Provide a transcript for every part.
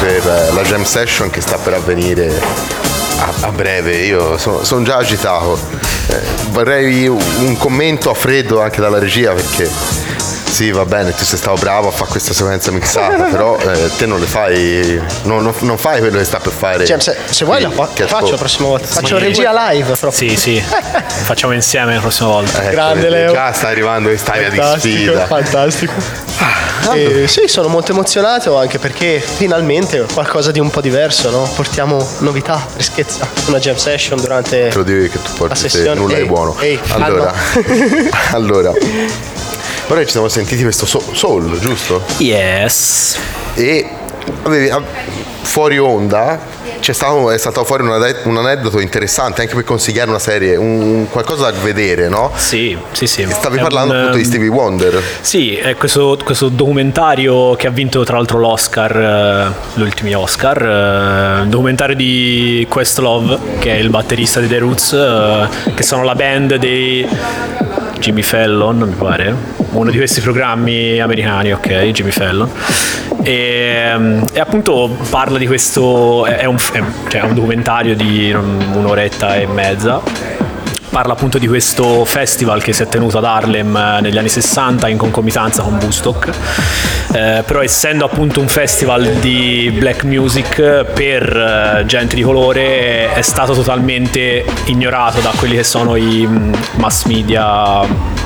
Per la jam session che sta per avvenire a breve, io sono già agitato. Vorrei un commento a freddo anche dalla regia, perché sì, va bene, tu sei stato bravo a fare questa sequenza mixata, però te non le fai, non fai quello che sta per fare. Cioè, se vuoi la faccio la prossima volta. Faccio regia live proprio. Sì, facciamo insieme la prossima volta. Grande Leo. Già sta arrivando questa area di sfida. Fantastico. Sì, sono molto emozionato anche perché finalmente qualcosa di un po' diverso, no? Portiamo novità, freschezza, una jam session durante la sessione. Te lo devi che tu porti se nulla è buono. Allora, però ci siamo sentiti questo soul, giusto? Yes. E fuori onda è stato fuori un aneddoto interessante anche per consigliare una serie, qualcosa da vedere, no? Sì. Stavi parlando appunto di Stevie Wonder. Sì, è questo documentario che ha vinto tra l'altro l'Oscar, gli ultimi Oscar, un documentario di Questlove, che è il batterista di The Roots, che sono la band dei Jimmy Fallon, mi pare, uno di questi programmi americani, ok, Jimmy Fallon. E appunto parla di questo, è un documentario di un'oretta e mezza parla appunto di questo festival che si è tenuto ad Harlem negli anni 60 in concomitanza con Woodstock, però essendo appunto un festival di black music per gente di colore è stato totalmente ignorato da quelli che sono i mass media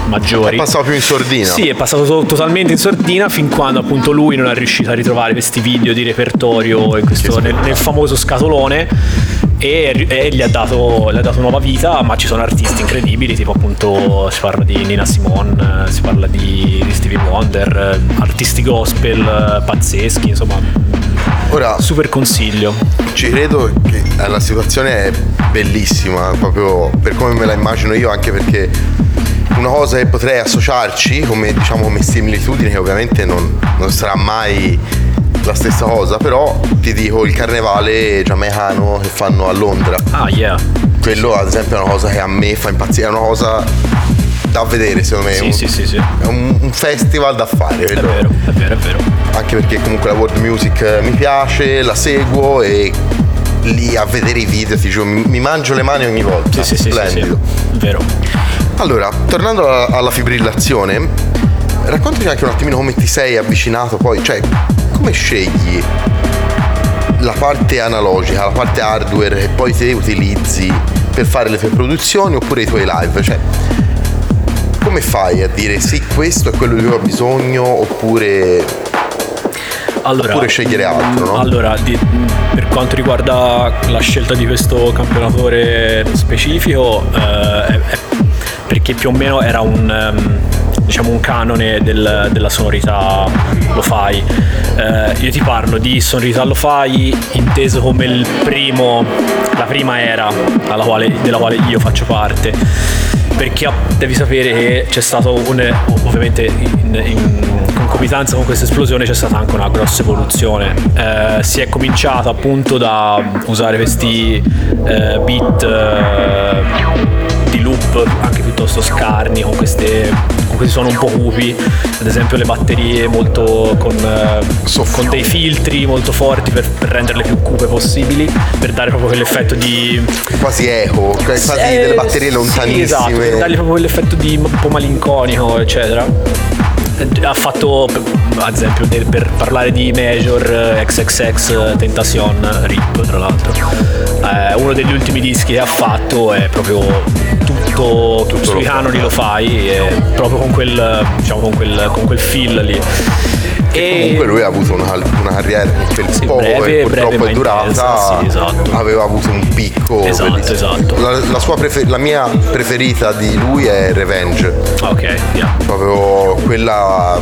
maggiori. È passato più in sordina. Sì, è passato totalmente in sordina fin quando appunto lui non è riuscito a ritrovare questi video di repertorio in questo, nel famoso scatolone, e gli ha dato nuova vita. Ma ci sono artisti incredibili, tipo appunto si parla di Nina Simone, si parla di Stevie Wonder, artisti gospel pazzeschi, insomma. Ora, super consiglio. Ci credo che la situazione è bellissima, proprio per come me la immagino io, anche perché una cosa che potrei associarci come, diciamo, come similitudine, che ovviamente non sarà mai la stessa cosa, però ti dico il carnevale giamaicano che fanno a Londra. Ah, yeah. Quello ad esempio è una cosa che a me fa impazzire, è una cosa da vedere secondo me. Sì, sì. È un festival da fare. Quello. È vero. Anche perché comunque la world music mi piace, la seguo, e lì a vedere i video ti giuro mi mangio le mani ogni volta. Splendido. Sì. Vero. Allora, tornando alla fibrillazione, raccontaci anche un attimino come ti sei avvicinato poi, cioè come scegli la parte analogica, la parte hardware che poi te utilizzi per fare le tue produzioni oppure i tuoi live, cioè come fai a dire sì, questo è quello di cui ho bisogno oppure scegliere altro, no? Allora, per quanto riguarda la scelta di questo campionatore specifico, perché più o meno era un canone della sonorità lo-fi. Io ti parlo di sonorità lo-fi inteso come la prima era della quale io faccio parte, perché devi sapere che c'è stato ovviamente in concomitanza con questa esplosione c'è stata anche una grossa evoluzione. Si è cominciato appunto da usare questi beat di loop anche piuttosto scarni, con questi suoni un po' cupi, ad esempio le batterie molto con dei filtri molto forti per renderle più cupe possibili, per dare proprio quell'effetto di quasi eco, quasi delle batterie lontanissime. Sì, esatto, per dargli proprio quell'effetto di un po' malinconico, eccetera. Ha fatto, ad esempio, per parlare di Major, XXX Tentacion, RIP tra l'altro, uno degli ultimi dischi che ha fatto è proprio tutto sui canoni lo-fi, proprio con quel feel lì. E comunque lui ha avuto una carriera per poco, purtroppo è durata intensa, sì, esatto. Aveva avuto un picco, esatto. La mia preferita di lui è Revenge, ok, yeah. Proprio quella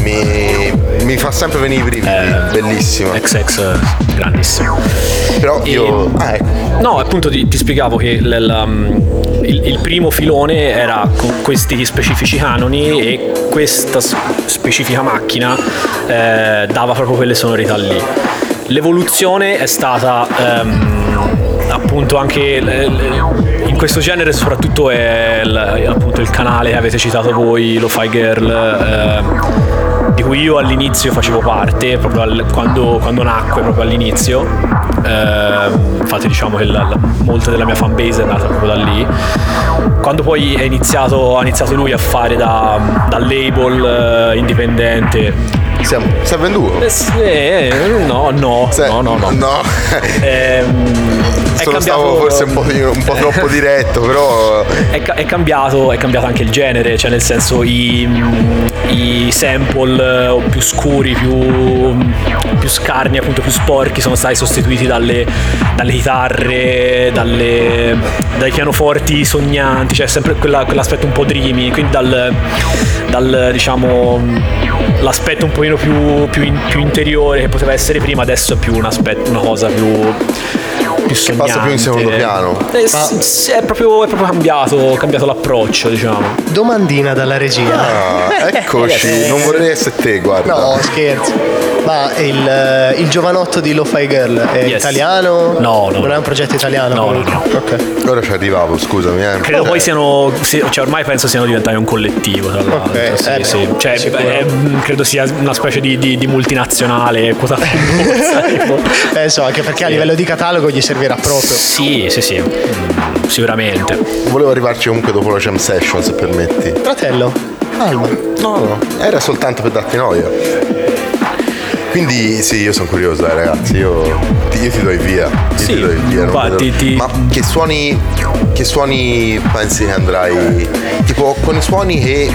mi fa sempre venire i brividi, bellissima. XX grandissimo. Però io ecco. No, appunto ti spiegavo che il primo filone era con questi specifici canoni, e questa specifica macchina dava proprio quelle sonorità lì. L'evoluzione è stata appunto anche in questo genere, soprattutto è appunto il canale che avete citato voi, Lo-Fi Girl, di cui io all'inizio facevo parte, proprio quando nacque, proprio all'inizio. Infatti diciamo che molta della mia fanbase è nata proprio da lì. Quando poi ha iniziato lui a fare da label indipendente. Si è venduto? No. Stavo forse un po' troppo diretto, però è cambiato anche il genere, cioè nel senso i sample più scuri, più scarni, appunto più sporchi, sono stati sostituiti dalle chitarre, dai pianoforti sognanti, cioè sempre quell'aspetto un po' dreamy, quindi dal diciamo l'aspetto un pochino più interiore che poteva essere prima, adesso è più una cosa più sognante, che passa più in secondo piano. È proprio cambiato l'approccio, diciamo. Domandina dalla regia. Eccoci, non vorrei essere te, guarda. No, scherzo. Ma il giovanotto di Lo-Fi Girl è italiano? No, no. Non è un progetto italiano? No. Ok. Ora ci arrivavo, scusami. Credo poi siano, cioè ormai penso siano diventati un collettivo, tra l'altro. Okay. Sì, sì. Cioè, credo sia una specie di multinazionale quotata in borsa, tipo. So, anche perché a livello di catalogo gli servirà proprio. Sì. Sicuramente. Volevo arrivarci comunque dopo la jam session, se permetti. Fratello, calma. No, era soltanto per darti noia. Quindi sì, io sono curioso, ragazzi, io ti do il via. Ma che suoni pensi che andrai? Tipo con i suoni che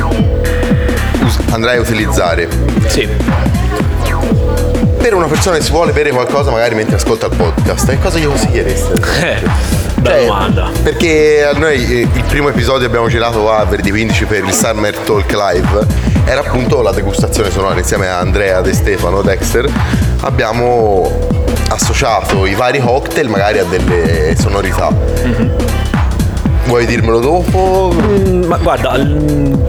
andrai a utilizzare? Sì. Per una persona che si vuole bere qualcosa magari mentre ascolta il podcast, che cosa gli consigliereste? Domanda. Perché a noi il primo episodio abbiamo girato a Verdi 15 per il Summer Talk Live. Era appunto la degustazione sonora insieme a Andrea, De Stefano, Dexter. Abbiamo associato i vari cocktail magari a delle sonorità. Mm-hmm. Vuoi dirmelo dopo? Ma guarda,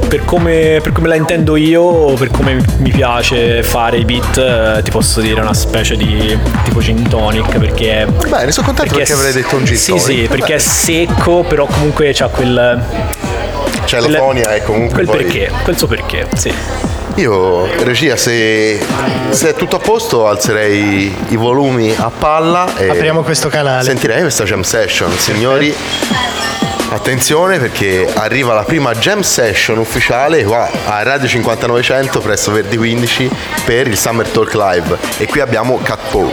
per come la intendo io, per come mi piace fare i beat, ti posso dire una specie di tipo gin tonic, perché beh, ne sono contento perché avrei detto un gin tonic. Sì, perché è secco, però comunque c'ha cioè la fonia è comunque quel perché, penso perché, sì. Io, regia, se è tutto a posto alzerei i volumi a palla e apriamo questo canale. Sentirei questa jam session, signori. Attenzione perché arriva la prima jam session ufficiale qua a Radio 5900 presso Verdi 15 per il Summer Talk Live. E qui abbiamo Cat Paw.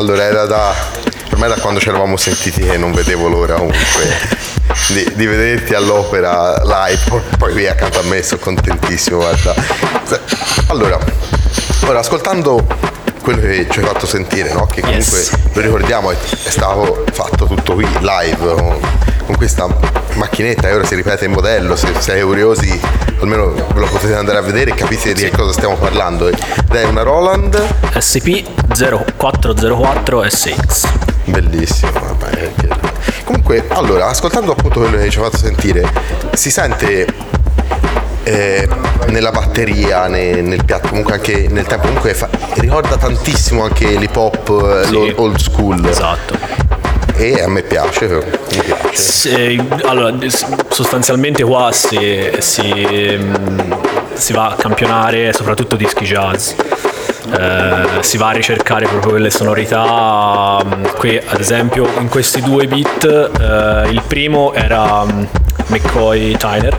Allora, era ormai da quando ci eravamo sentiti che non vedevo l'ora comunque di vederti all'opera live, poi lì accanto a me, sono contentissimo, guarda. Allora, ora ascoltando quello che ci hai fatto sentire, no? Che comunque, yes, lo ricordiamo, è stato fatto tutto qui live con questa macchinetta e ora si ripete il modello. Se siete curiosi almeno lo potete andare a vedere e capite di che cosa stiamo parlando. Ed è una Roland SP0404SX. Bellissimo, vabbè. Comunque, allora, ascoltando appunto quello che ci hai fatto sentire, si sente nella batteria, nel piatto, comunque anche nel tempo, comunque ricorda tantissimo anche l'hip hop, sì, old school. Esatto. E a me piace, Se, allora, sostanzialmente qua si va a campionare soprattutto dischi jazz. Si va a ricercare proprio quelle sonorità. Qui ad esempio in questi due beat, il primo era McCoy Tyner,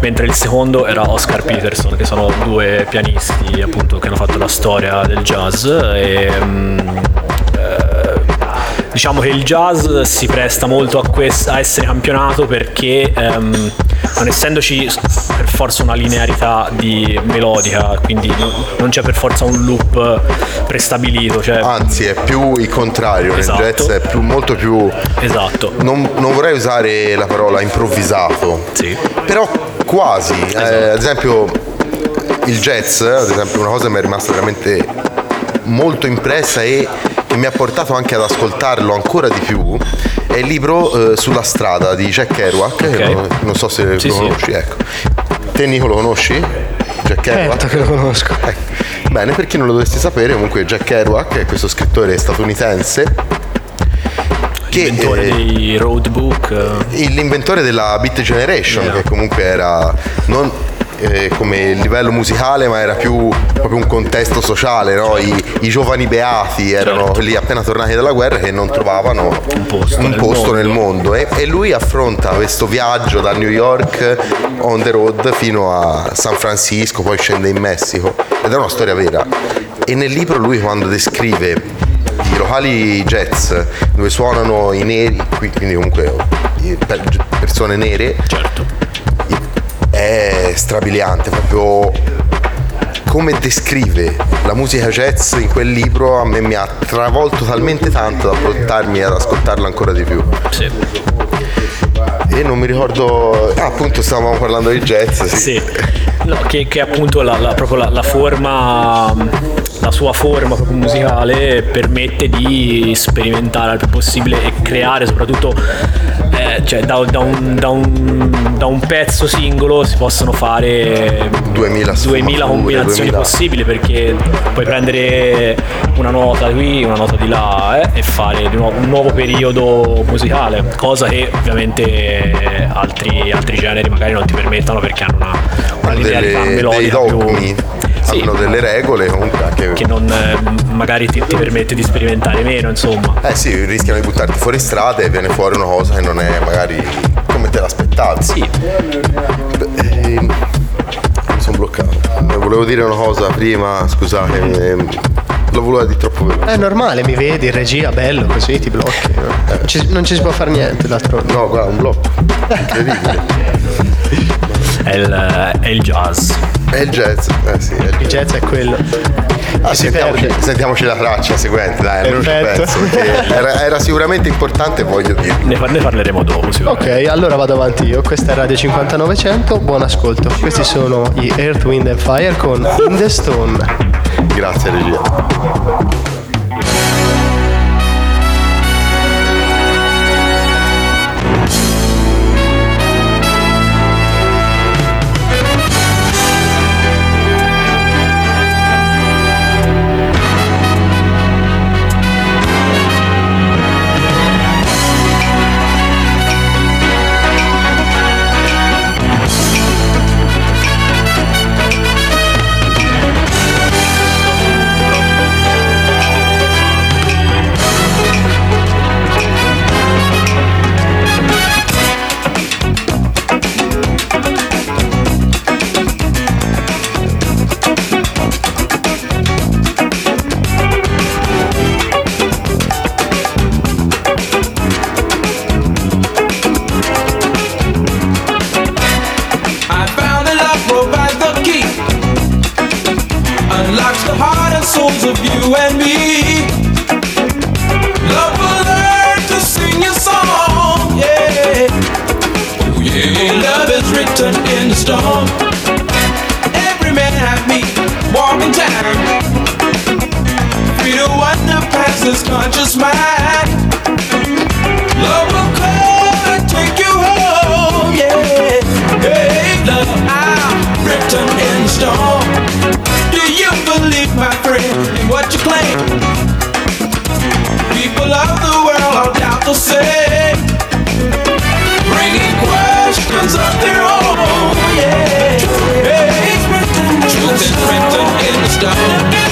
mentre il secondo era Oscar Peterson, che sono due pianisti appunto che hanno fatto la storia del jazz. E diciamo che il jazz si presta molto a essere campionato perché non essendoci per forza una linearità di melodica, quindi non c'è per forza un loop prestabilito, cioè... Anzi, è più il contrario, esatto. Nel jazz è più, molto più... Esatto. Non vorrei usare la parola improvvisato, sì, però quasi, esatto. Ad esempio il jazz, ad esempio, una cosa mi è rimasta veramente molto impressa e mi ha portato anche ad ascoltarlo ancora di più è il libro Sulla strada di Jack Kerouac, okay. Non so se lo conosci, sì. Ecco, te Nico lo conosci? Jack Kerouac? Certo che lo conosco, bene, per chi non lo dovesse sapere, comunque Jack Kerouac è questo scrittore statunitense che l'inventore dei road book, l'inventore della Beat Generation, yeah, che comunque era non come livello musicale, ma era più proprio un contesto sociale, no? I giovani beati erano, certo, lì appena tornati dalla guerra che non trovavano un posto nel mondo, e lui affronta questo viaggio da New York on the road fino a San Francisco, poi scende in Messico, ed è una storia vera. E nel libro lui, quando descrive i locali jazz dove suonano i neri, quindi comunque persone nere, certo, è strabiliante proprio come descrive la musica jazz in quel libro. A me mi ha travolto talmente tanto da portarmi ad ascoltarla ancora di più, sì. E non mi ricordo, appunto stavamo parlando di jazz, sì, sì. No, che appunto proprio la forma, la sua forma proprio musicale permette di sperimentare al più possibile e creare soprattutto cioè da un pezzo singolo si possono fare 2000 combinazioni possibili, perché puoi prendere una nota qui, una nota di là, e fare di nuovo un nuovo periodo musicale, cosa che ovviamente altri generi magari non ti permettono, perché hanno una linearità melodica più... Sì, hanno delle regole comunque che non magari ti permette di sperimentare meno, insomma. Sì, rischiano di buttarti fuori strada e viene fuori una cosa che non è magari come te l'aspettavi. Sì. Mi sono bloccato. Volevo dire una cosa prima, scusate. Lo voleva di troppo veloce. È normale, mi vedi in regia, bello, così ti blocchi. Non ci si può fare niente d'altronde. No, guarda, un blocco. Incredibile. È il jazz, sì, è il jazz è quello. Sentiamoci la traccia seguente, dai, non ci penso, era sicuramente importante, voglio dire. Ne parleremo dopo, sicuramente. Ok, allora vado avanti io. Questa è Radio 5900, buon ascolto. Questi sono gli Earth, Wind and Fire con In the Stone. Grazie regia. of you and me. Love will learn to sing your song, yeah. Oh yeah, love is written in the storm. Every man have me walking time. Free to wander past his conscious mind. Love will come and take you home, yeah. Hey, love, I'm written in the storm. Do you believe, my friend, in what you claim? People of the world are doubt the same, bringing questions of their own, yeah. It's written, truth is written in the stone. In the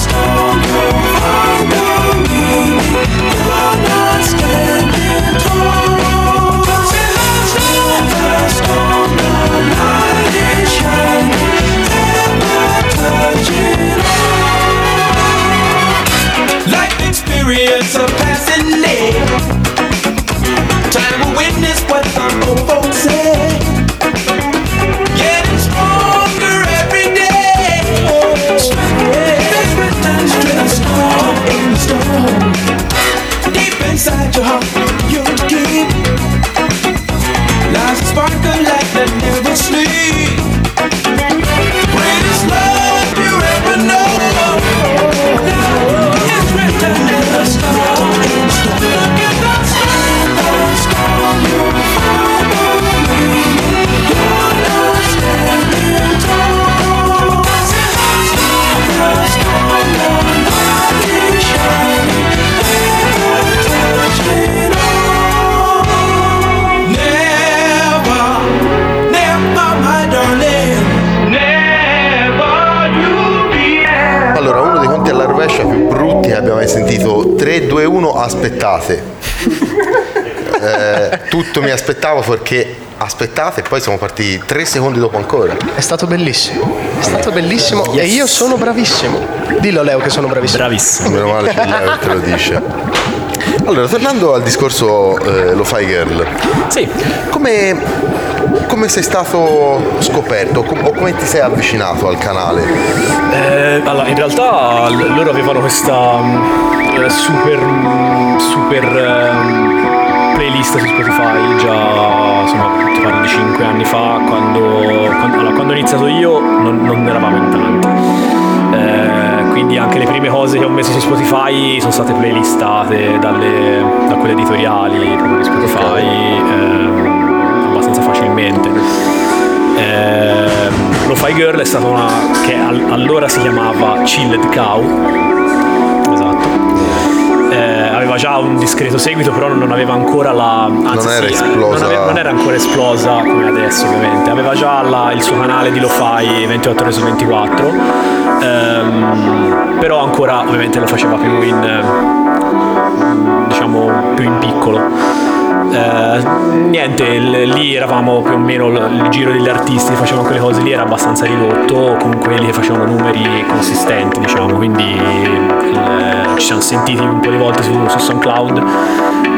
stone you'll find the meaning. You are not standing tall. In the stone the light is shining. Life experience of passing day. Time will witness what some old folks say. Getting stronger every day. It's written in the storm, in the storm. Deep inside your heart, you'll keep lies sparkle like that never sleep. Greatest love più brutti che abbiamo mai sentito. 3, 2, 1, aspettate. Tutto mi aspettavo perché aspettate, e poi siamo partiti 3 secondi dopo ancora. È stato bellissimo, è stato bellissimo, yes. E io sono bravissimo. Dillo Leo che sono bravissimo. Bravissimo. Meno male che Leo te lo dice. Allora, tornando al discorso Lo-Fi Girl. Sì. Come sei stato scoperto o come ti sei avvicinato al canale? Allora, in realtà loro avevano questa super playlist su Spotify già, insomma, 5 anni fa, quando ho iniziato io non eravamo in tanti. Quindi anche le prime cose che ho messo su Spotify sono state playlistate da quelle editoriali proprio di Spotify. Abbastanza facilmente. Lo-Fi Girl è stata una che allora si chiamava Chilled Cow, esatto. Aveva già un discreto seguito, però non aveva ancora non era ancora esplosa come adesso, ovviamente. Aveva già il suo canale di Lo-Fi 24 ore su 24, però ancora ovviamente lo faceva più in diciamo più in piccolo. Lì eravamo più o meno il giro degli artisti che facevano quelle cose lì era abbastanza ridotto, comunque quelli che facevano numeri consistenti, diciamo, quindi ci siamo sentiti un po' di volte su SoundCloud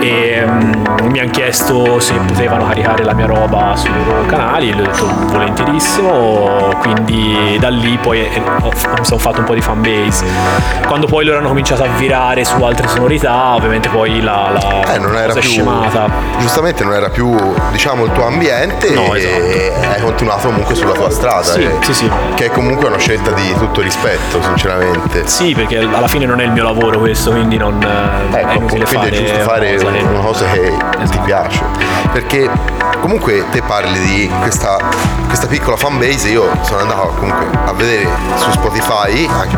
e mi hanno chiesto se potevano caricare la mia roba sui loro canali e gli ho detto volentierissimo, quindi da lì poi mi sono fatto un po' di fanbase. Quando poi loro hanno cominciato a virare su altre sonorità, ovviamente poi non era più scemata. Giustamente non era più, diciamo, il tuo ambiente, no, esatto. E hai continuato comunque sulla tua strada, sì. Che è comunque una scelta di tutto rispetto, sinceramente. Sì, perché alla fine non è il mio lavoro questo, quindi non è inutile fare. È giusto fare una cosa che ti piace, perché comunque te parli di questa piccola fanbase. Io sono andato comunque a vedere su Spotify anche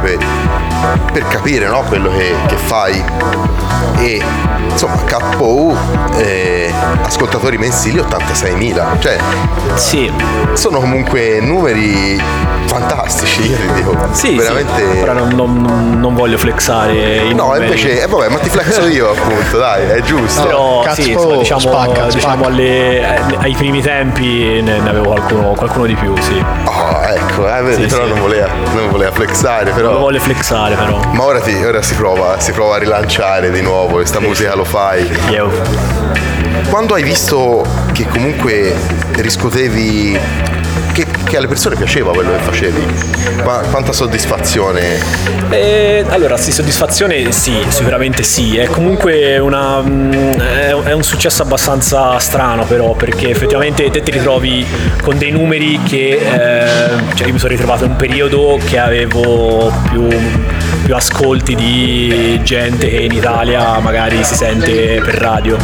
per capire, no, quello che fai, e insomma Cat Paw, ascoltatori mensili 86.000, cioè sì, sono comunque numeri fantastici, io ti dico, sì, veramente sì, però non voglio flexare i numeri. Invece vabbè, ma ti flexo io appunto, dai, è giusto, però Cat Paw, diciamo, spacca. Ai primi tempi ne avevo qualcuno di più, sì. Ecco, vedi, sì, però sì. Non voleva flexare, però. Non lo voglio flexare, però. Ma ora si prova a rilanciare di nuovo questa musica Lo-Fi. Yeah. Quando hai visto che comunque riscuotevi che alle persone piaceva quello che facevi. Quanta soddisfazione? Allora, sì, soddisfazione sì, sicuramente sì. È comunque è un successo abbastanza strano, però, perché effettivamente te ti ritrovi con dei numeri che cioè io mi sono ritrovato in un periodo che avevo più ascolti di gente che in Italia magari si sente per radio.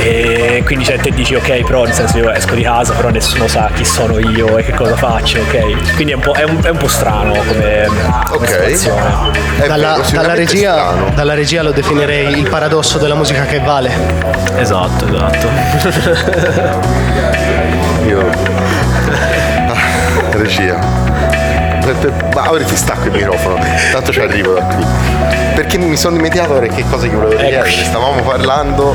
E quindi cioè, te dici ok, però nel senso io esco di casa, però nessuno sa chi sono io e che cosa faccio, ok? Quindi è un po' strano come situazione. Dalla regia lo definirei il paradosso della musica che vale. Esatto. Regia. Ma ora ti stacco il microfono, tanto ci arrivo da qui. Perché mi sono dimenticato ora che cosa che volevo dire. Stavamo parlando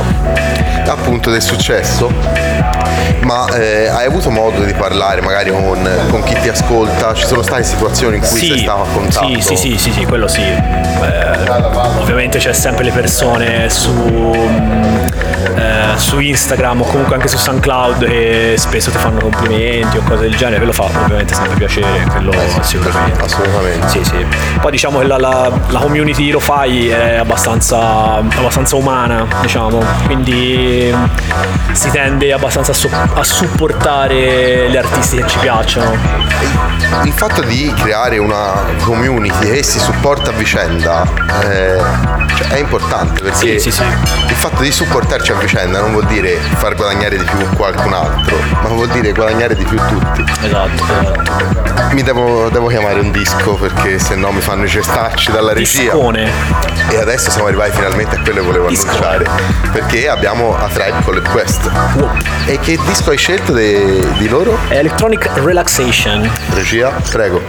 appunto del successo, ma hai avuto modo di parlare magari con chi ti ascolta? Ci sono state situazioni in cui sei stato a contatto? Sì, quello sì. Ovviamente c'è sempre le persone su Instagram o comunque anche su SoundCloud che spesso ti fanno complimenti o cose del genere, ve lo fa ovviamente sempre piacere, quello sicuramente. Assolutamente. Sì. Poi diciamo che la community Lo-Fi è abbastanza umana, diciamo, quindi si tende abbastanza a supportare gli artisti che ci piacciono. Il fatto di creare una community che si supporta a vicenda cioè è importante, perché il fatto di supportarci a vicenda non vuol dire far guadagnare di più qualcun altro, ma vuol dire guadagnare di più tutti. Esatto. Mi devo chiamare un disco, perché se no mi fanno i cestacci dalla regia. Discone. E adesso siamo arrivati finalmente a quello che volevo annunciare, perché abbiamo A Tribe Called Quest. Wow. E che disco hai scelto di loro? Electronic Relaxation. Regia, prego.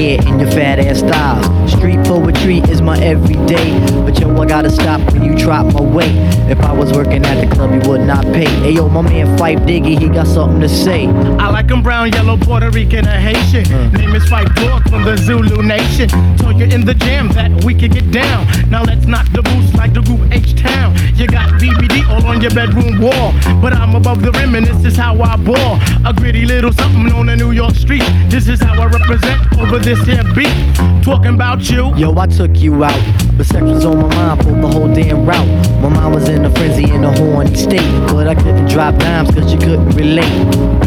And your fat ass thighs. Street poetry is my everyday, but yo, I gotta stop when you drop my weight. If I was working at the club, you would not pay. Ayo, my man Fife Diggy, he got something to say. I like him brown, yellow, Puerto Rican, or Haitian. Name is Fife Dog from the Zulu Nation. Told you in the jam that we could get down. Now let's knock the boots like the group H-Town. You got BBD all on your bedroom wall, but I'm above the rim and this is how I ball. A gritty little something on the New York street. This is how I represent over this here beat. Talking about you. Yo, I took you out, but sex was on my mind for the whole damn route. My mind was in a frenzy in a horny state, but I couldn't drop dimes cause you couldn't relate.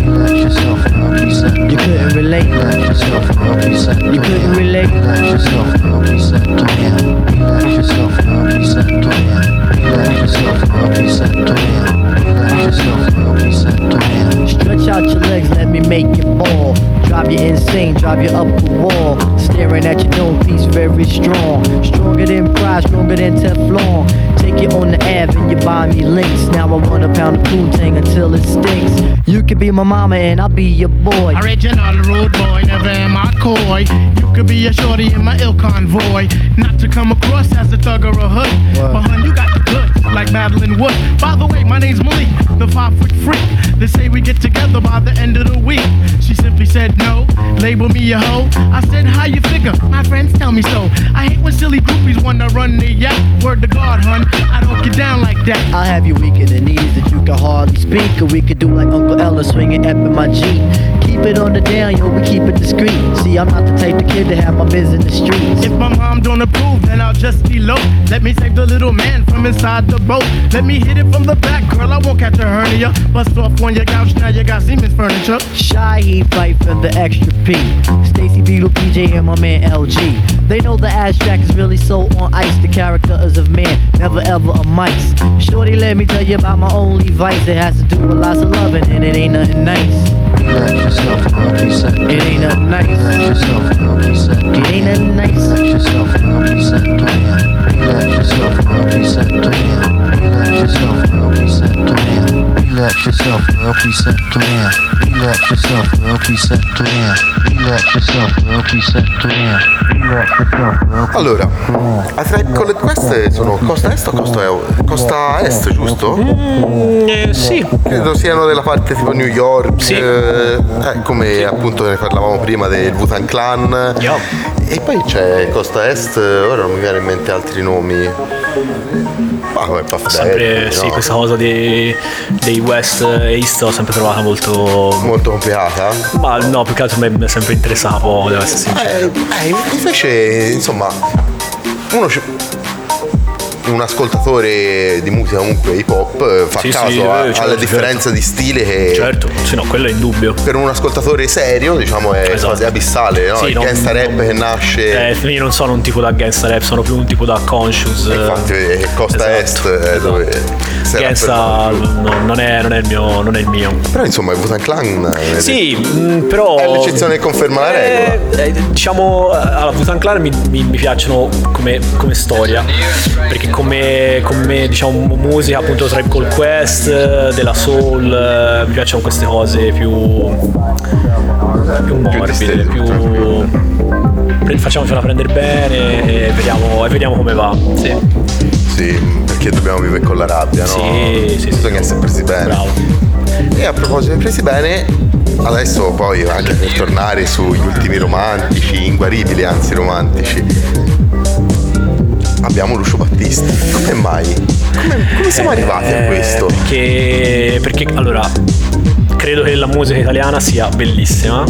Relax yourself, you couldn't relate. Relax yourself, you couldn't relate. Relax yourself, relax yourself, relax yourself, relax yourself. Stretch out your legs, let me make you fall. Drive you insane, drive you up the wall. Staring at your dome piece, very strong. Stronger than pride, stronger than Teflon. Take it on the Ave and you buy me links. Now I want a pound of Wu-Tang until it stinks. You could be my mama and I'll be your boy. Original rude boy, never am I coy. You could be a shorty in my ill convoy. Not to come across as a thug or a hood. Wow. But hun, you got the goods like Madeline Wood. By the way, my name's Malik, the 5 foot freak. They say we get together by the end of the week. She simply said no, label me a hoe. I said how you figure, my friends tell me so. I hate when silly groupies wanna run the yacht. Word to God, hun, I don't get down like that. I'll have you weak in the knees that you can hardly speak. Or we could do like Uncle Ella swinging up in my Jeep. Keep it on the down, yo, we keep it discreet. See, I'm not the type of kid to have my biz in the streets. If my mom don't approve, then I'll just be low. Let me save the little man from inside the boat. Let me hit it from the back, girl, I won't catch a hernia. Bust off on your couch, now you got Siemens furniture. Shy, he fight for the extra P. Stacy Beetle, PJ, and my man LG. They know the ass jack is really so on ice. The character is of man, never ever a mice. Shorty, let me tell you about my only vice. It has to do with lots of loving, and it ain't nothing nice. Relax yourself, reset. It ain't nothing nice. Relax yourself, reset. It ain't nothing nice. Relax yourself, reset. Relax yourself, reset. Relax yourself, reset. Relax yourself, LP7 to in. Relax yourself, LP7 to in. Relax yourself, LP7 to in. Relax yourself. Allora, A Tribe Called Quest sono costa est o costa est, giusto? Sì. Credo siano della parte tipo New York, sì. Come sì, appunto ne parlavamo prima del Wu-Tang Clan. Yo. E poi c'è costa est, ora non mi viene in mente altri nomi. Ma come Puff sempre, sì, no? Questa cosa dei West e East l'ho sempre trovata molto complicata. Ma no, più che altro mi è sempre interessata poco, devo essere sincero. Invece, insomma, un ascoltatore di musica comunque hip hop fa caso alla differenza di stile che... Certo, se no quello è indubbio. Per un ascoltatore serio, diciamo, è quasi abissale, no? Sì, il gangsta rap che nasce... io non sono un tipo da gangsta rap, sono più un tipo da conscious. Infatti costa est dove... Gangsta non è il mio. Però insomma il Wu-Tang Clan... Sì, però... È l'eccezione che conferma la regola. Diciamo, alla Wu-Tang Clan mi piacciono come storia, perché come diciamo musica, appunto Tribe Called Quest, della soul, mi piacciono queste cose più morbide, più facciamocela prendere bene e vediamo come va. Sì, perché dobbiamo vivere con la rabbia, no? Sì, bisogna essere presi bene. Bravo. E a proposito di presi bene, adesso poi anche per tornare sugli ultimi romantici, inguaribili, anzi romantici, abbiamo Lucio Battisti. Come mai? Come siamo arrivati a questo? Perché allora credo che la musica italiana sia bellissima,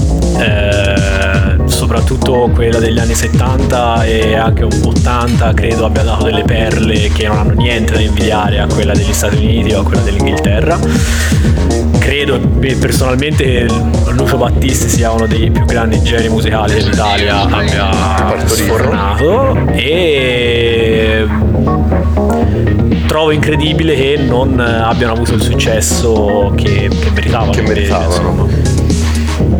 soprattutto quella degli anni 70 e anche 80, credo abbia dato delle perle che non hanno niente da invidiare a quella degli Stati Uniti o a quella dell'Inghilterra. Credo personalmente Lucio Battisti sia uno dei più grandi geni musicali dell'Italia abbia sfornato, e trovo incredibile che non abbiano avuto il successo che meritavano.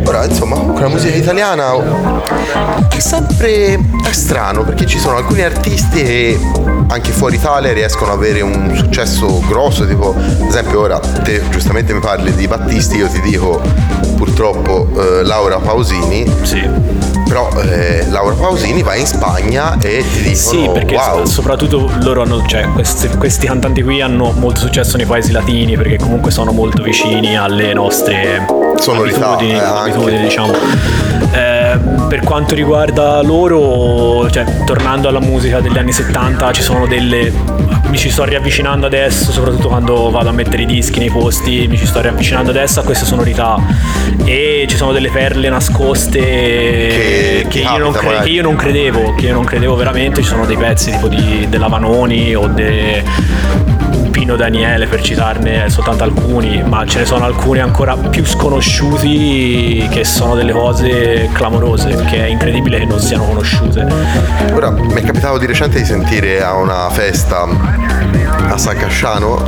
Però insomma comunque la musica italiana è sempre strano, perché ci sono alcuni artisti che anche fuori Italia riescono ad avere un successo grosso, tipo ad esempio ora te giustamente mi parli di Battisti, io ti dico purtroppo Laura Pausini. Sì. Però Laura Pausini va in Spagna e ti dicono sì, perché wow. Soprattutto loro hanno, cioè questi cantanti qui hanno molto successo nei paesi latini, perché comunque sono molto vicini alle nostre abitudini, diciamo. Per quanto riguarda loro, cioè tornando alla musica degli anni 70, mi ci sto riavvicinando adesso, soprattutto quando vado a mettere i dischi nei posti, mi ci sto riavvicinando adesso a queste sonorità, e ci sono delle perle nascoste che io non credevo veramente. Ci sono dei pezzi tipo di Della Vanoni o Pino Daniele, per citarne soltanto alcuni, ma ce ne sono alcuni ancora più sconosciuti che sono delle cose clamorose, perché è incredibile che non siano conosciute. Ora, mi è capitato di recente di sentire a una festa a San Casciano,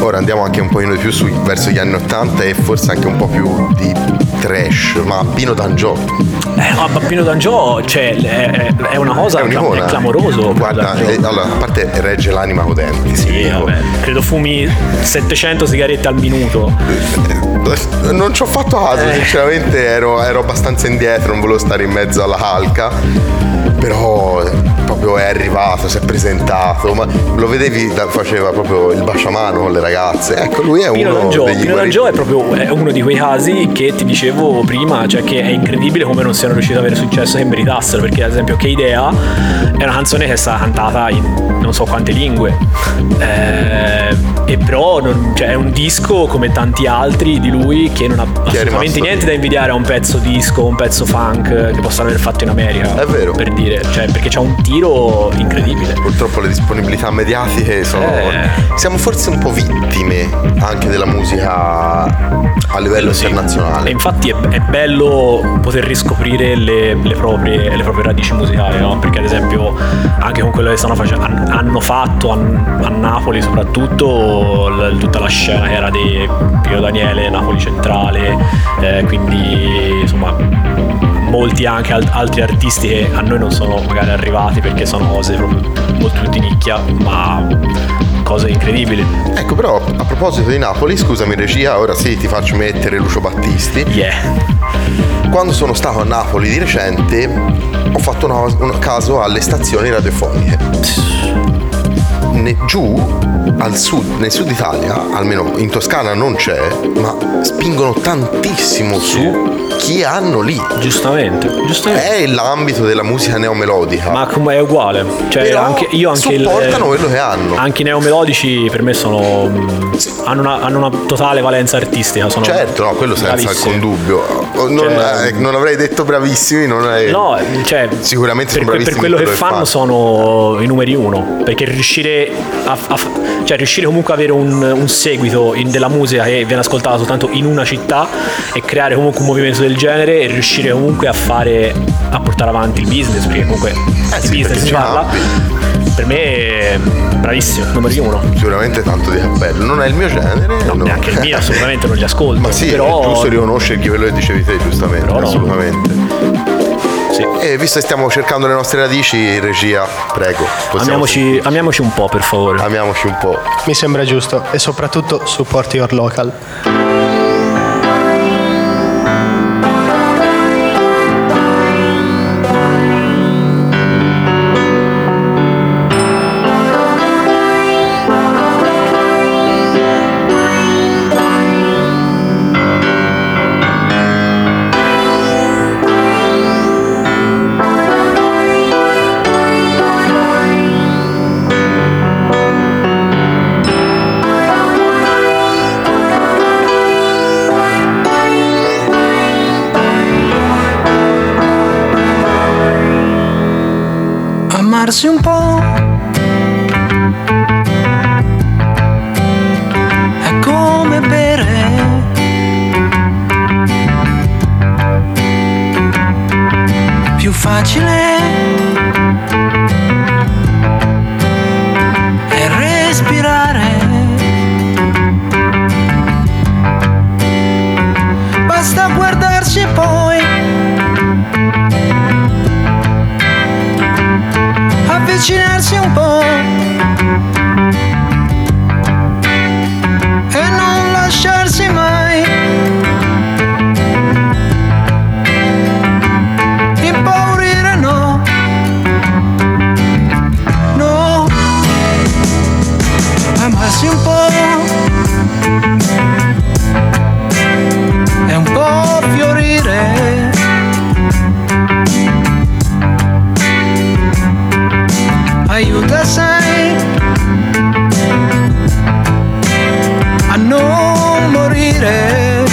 ora andiamo anche un po' di più verso gli anni 80 e forse anche un po' più di trash, ma Pino D'Angiò. Ma Pino D'Angiò, cioè, è una cosa, è clamoroso. Guarda, allora, a parte regge l'anima con denti. Sì, vabbè, credo fumi 700 sigarette al minuto. Non ci ho fatto caso, sinceramente ero abbastanza indietro, non volevo stare in mezzo alla calca. Però proprio è arrivato, si è presentato, ma lo vedevi, faceva proprio il baciamano con le ragazze. Ecco, lui è Pino D'Angiò è proprio uno di quei casi che ti dicevo prima, cioè che è incredibile come non siano riusciti ad avere successo che meritassero, perché ad esempio Che Idea è una canzone che è stata cantata in non so quante lingue, e però cioè, è un disco come tanti altri di lui che non ha assolutamente niente da invidiare a un pezzo disco, un pezzo funk che possano aver fatto in America. È vero, per dire, cioè, perché c'ha un tiro incredibile. Purtroppo le disponibilità mediatiche sono siamo forse un po' vittime anche della musica a livello internazionale. E infatti è bello poter riscoprire le proprie radici musicali, no? Perché ad esempio anche con quello che stanno facendo hanno fatto a Napoli, soprattutto tutta la scena che era di Pino Daniele, Napoli Centrale, quindi insomma molti anche altri artisti che a noi non sono magari arrivati, perché sono cose proprio molto più di nicchia, ma cosa incredibile. Ecco, però a proposito di Napoli, scusami regia, ora sì ti faccio mettere Lucio Battisti. Quando sono stato a Napoli di recente ho fatto un caso alle stazioni radiofoniche. Giù al sud, nel sud Italia, almeno in Toscana non c'è, ma spingono tantissimo su chi hanno lì. Giustamente. È l'ambito della musica neomelodica. Ma è uguale. Cioè, però anche supportano quello che hanno. Anche i neomelodici per me hanno una totale valenza artistica. Sono certo, no, quello senza alcun dubbio. Non avrei detto bravissimi, sicuramente sono bravissimi. Per quello che fanno sono i numeri uno. Perché riuscire riuscire comunque a avere un seguito della musica che viene ascoltata soltanto in una città e creare comunque un movimento del genere e riuscire comunque a portare avanti il business, perché comunque di business si parla. Per me è bravissimo, numero uno. Sicuramente tanto di cappello. Non è il mio genere. No, neanche il mio, assolutamente non li ascolto. Ma sì, però è giusto riconoscere quello che dicevi te, giustamente, però assolutamente. Sì. E visto che stiamo cercando le nostre radici, regia, prego, amiamoci un po', per favore. Amiamoci un po'. Mi sembra giusto. E soprattutto support your local. Un po' è come bere, più facile è respirare, basta guardarsi e poi avvicinarsi un po' e non lasciarsi mai impaurire, no, amarsi un po' e un po' fiorire. Aiuta, sai, a non morire,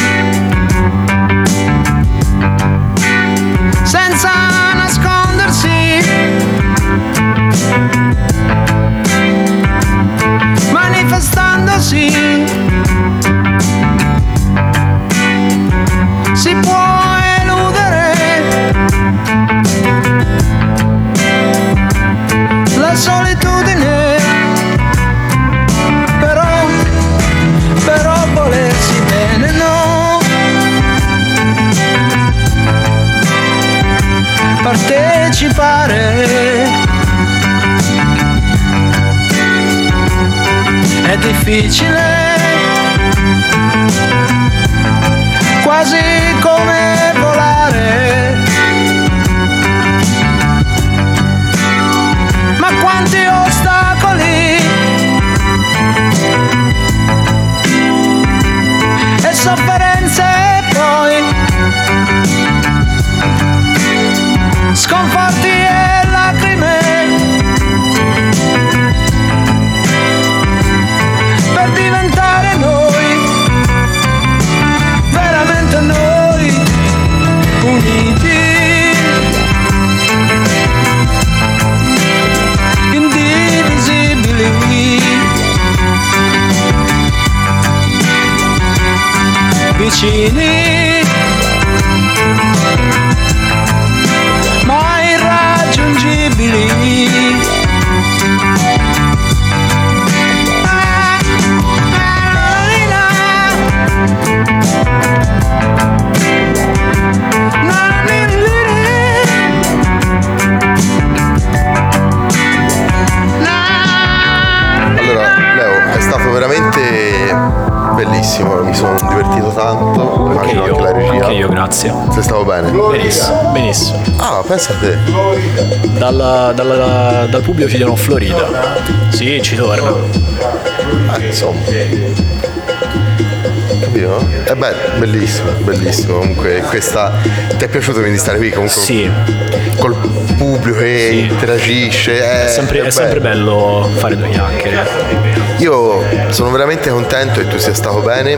senza nascondersi, manifestandosi, si può solitudine, però volersi bene, no, partecipare è difficile, quasi come volare. Quanti ostacoli e sofferenze, poi sconforti e lacrime per diventare noi, veramente noi, uniti. Vicini, ma irraggiungibili. bellissimo, mi sono divertito tanto. Anche io, anche la regia. Anche io, grazie. Sei stato bene? Benissimo, benissimo. Ah, pensa a te. Dal pubblico ci dicono Florida. Sì, ci torna. Insomma. Capito? Eh beh, bellissimo, bellissimo. Comunque questa. Ti è piaciuto quindi stare qui comunque? Sì. Col pubblico che sì, interagisce. È sempre bello fare due chiacchiere. Io sono veramente contento che tu sia stato bene.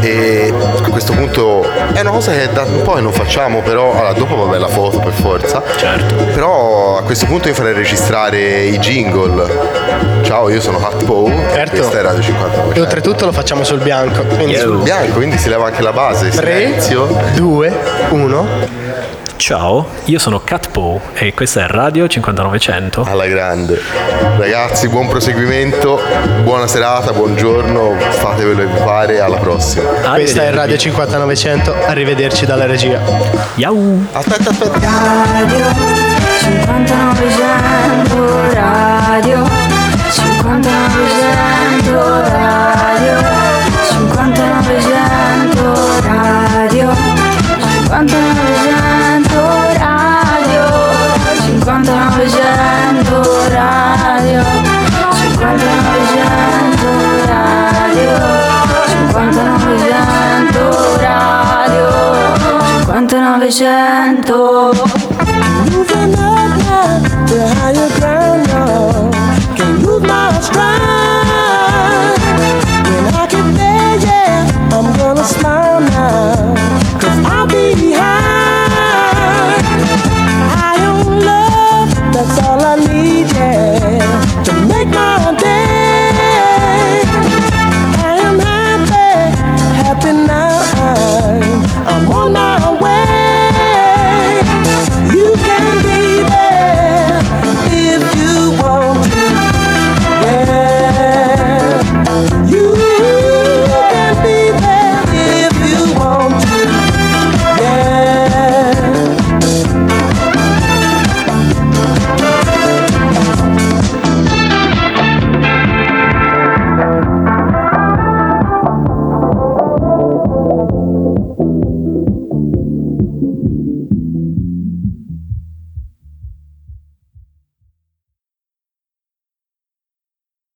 E a questo punto è una cosa che da un po' che non facciamo, però allora, dopo vabbè la foto per forza. Certo. Però a questo punto io farei registrare i jingle. Ciao, io sono Cat Paw. Certo. Questa è Radio 5900. E oltretutto lo facciamo sul bianco. Quindi sul bianco, quindi si leva anche la base. 3, 2, 1. Ciao, io sono Cat Paw e questa è Radio 5900. Alla grande. Ragazzi, buon proseguimento, buona serata, buongiorno, fate quello che vi pare, alla prossima. Questa è Radio 5900, arrivederci dalla regia. Yau! Aspetta. Radio 5900, Radio 5900, Radio 5900, Radio 5900, Radio 5900, Radio 5900, Radio 5900, Radio 5900.